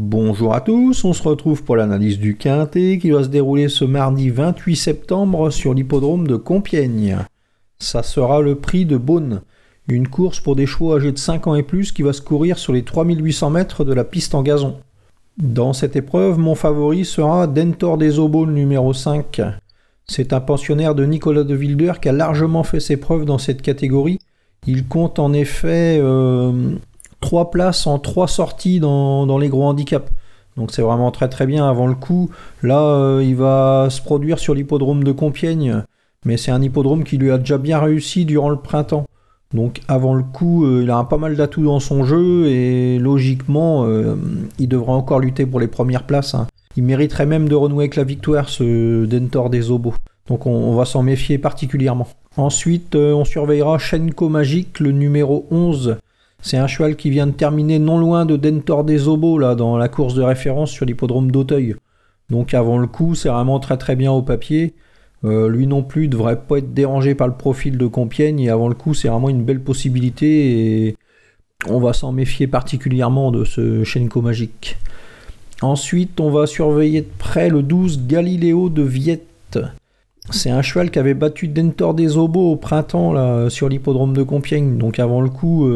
Bonjour à tous, on se retrouve pour l'analyse du Quintet qui doit se dérouler ce mardi 28 septembre sur l'hippodrome de Compiègne. Ça sera le prix de Beaune, une course pour des chevaux âgés de 5 ans et plus qui va se courir sur les 3800 mètres de la piste en gazon. Dans cette épreuve, mon favori sera Dentor des Obaunes numéro 5. C'est un pensionnaire de Nicolas de Wilder qui a largement fait ses preuves dans cette catégorie. Il compte en effet 3 places en 3 sorties dans les gros handicaps. Donc c'est vraiment très très bien avant le coup. Là, il va se produire sur l'hippodrome de Compiègne. Mais c'est un hippodrome qui lui a déjà bien réussi durant le printemps. Donc avant le coup, il a pas mal d'atouts dans son jeu. Et logiquement, il devrait encore lutter pour les premières places, hein. Il mériterait même de renouer avec la victoire, ce Dentor des Obaunes. Donc on va s'en méfier particulièrement. Ensuite, on surveillera Shenko Magique, le numéro 11. C'est un cheval qui vient de terminer non loin de Dentor des Obaunes là, dans la course de référence sur l'hippodrome d'Auteuil. Donc avant le coup, c'est vraiment très très bien au papier. Lui non plus ne devrait pas être dérangé par le profil de Compiègne. Et avant le coup, c'est vraiment une belle possibilité. Et on va s'en méfier particulièrement de ce Shenko Magique. Ensuite, on va surveiller de près le 12 Galileo de Viette. C'est un cheval qui avait battu Dentor des Obaunes au printemps là, sur l'hippodrome de Compiègne. Donc avant le coup,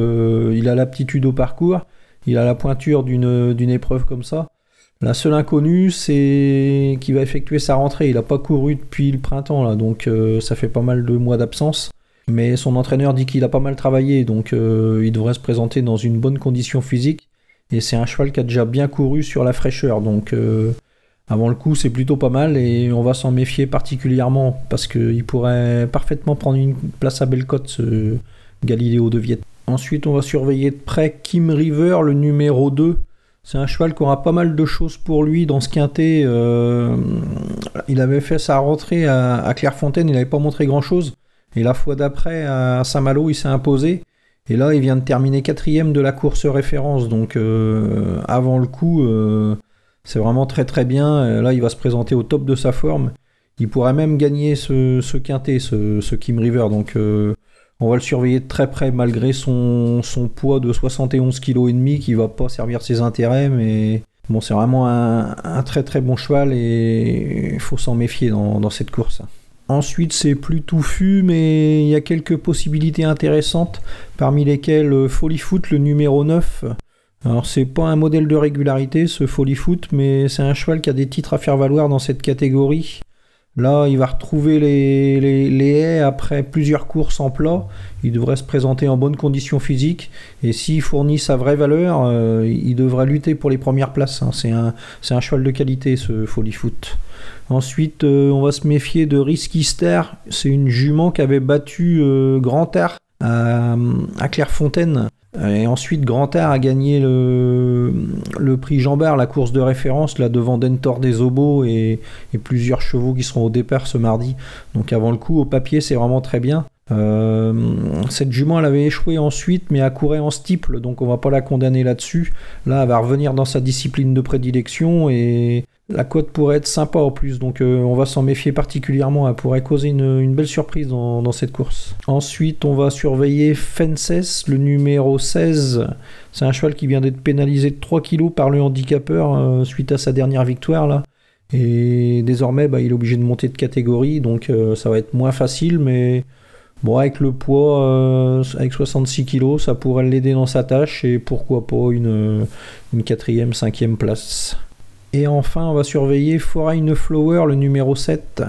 il a l'aptitude au parcours. Il a la pointure d'une épreuve comme ça. La seule inconnue, c'est qu'il va effectuer sa rentrée. Il n'a pas couru depuis le printemps, là, donc ça fait pas mal de mois d'absence. Mais son entraîneur dit qu'il a pas mal travaillé, donc il devrait se présenter dans une bonne condition physique. Et c'est un cheval qui a déjà bien couru sur la fraîcheur, donc... Avant le coup, c'est plutôt pas mal et on va s'en méfier particulièrement parce qu'il pourrait parfaitement prendre une place à Bellecote, ce Galileo de Viette. Ensuite, on va surveiller de près Kim River, le numéro 2. C'est un cheval qui aura pas mal de choses pour lui dans ce quintet. Il avait fait sa rentrée à Clairefontaine, il n'avait pas montré grand-chose. Et la fois d'après, à Saint-Malo, il s'est imposé. Et là, il vient de terminer 4e de la course référence. Donc, avant le coup... C'est vraiment très très bien. Là, il va se présenter au top de sa forme. Il pourrait même gagner ce quintet, ce Kim River. Donc, on va le surveiller de très près malgré son poids de 71,5 kg qui ne va pas servir ses intérêts. Mais bon, c'est vraiment un très très bon cheval et il faut s'en méfier dans cette course. Ensuite, c'est plus touffu, mais il y a quelques possibilités intéressantes, parmi lesquelles Follyfoot, le numéro 9. Alors c'est pas un modèle de régularité ce Follyfoot, mais c'est un cheval qui a des titres à faire valoir dans cette catégorie. Là il va retrouver les haies après plusieurs courses en plat, il devrait se présenter en bonne condition physique et s'il fournit sa vraie valeur, il devrait lutter pour les premières places, hein. C'est un cheval de qualité ce Follyfoot. Ensuite on va se méfier de Riskister, c'est une jument qui avait battu Grand Air à Clairefontaine. Et ensuite, Grandard a gagné le prix Jean Bart, la course de référence, là devant Dentor des Obaunes et plusieurs chevaux qui seront au départ ce mardi. Donc avant le coup, au papier, c'est vraiment très bien. Cette jument, elle avait échoué ensuite, mais elle courait en steeple, donc on va pas la condamner là-dessus. Là, elle va revenir dans sa discipline de prédilection et la cote pourrait être sympa en plus, donc on va s'en méfier particulièrement. Elle pourrait causer une belle surprise dans cette course. Ensuite, on va surveiller Fences, le numéro 16. C'est un cheval qui vient d'être pénalisé de 3 kg par le handicapeur suite à sa dernière victoire là. Et désormais, bah, il est obligé de monter de catégorie, donc ça va être moins facile, mais bon, avec le poids, avec 66 kg, ça pourrait l'aider dans sa tâche et pourquoi pas une 4e, 5e place. Et enfin, on va surveiller Foreign Flower, le numéro 7.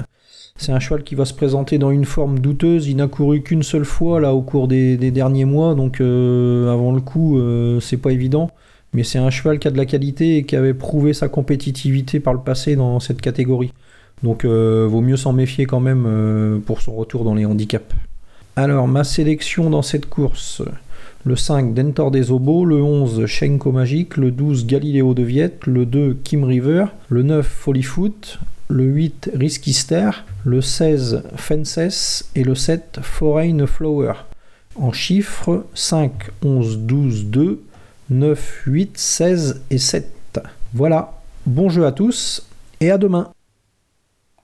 C'est un cheval qui va se présenter dans une forme douteuse. Il n'a couru qu'une seule fois là, au cours des derniers mois. Donc avant le coup, c'est pas évident. Mais c'est un cheval qui a de la qualité et qui avait prouvé sa compétitivité par le passé dans cette catégorie. Donc vaut mieux s'en méfier quand même pour son retour dans les handicaps. Alors, ma sélection dans cette course... Le 5, Dentor des Obaunes, le 11, Shenko Magique, le 12, Galileo de Viette, le 2, Kim River, le 9, Follyfoot, le 8, Riskister, le 16, Fences et le 7, Foreign Flower. En chiffres, 5, 11, 12, 2, 9, 8, 16 et 7. Voilà, bon jeu à tous et à demain.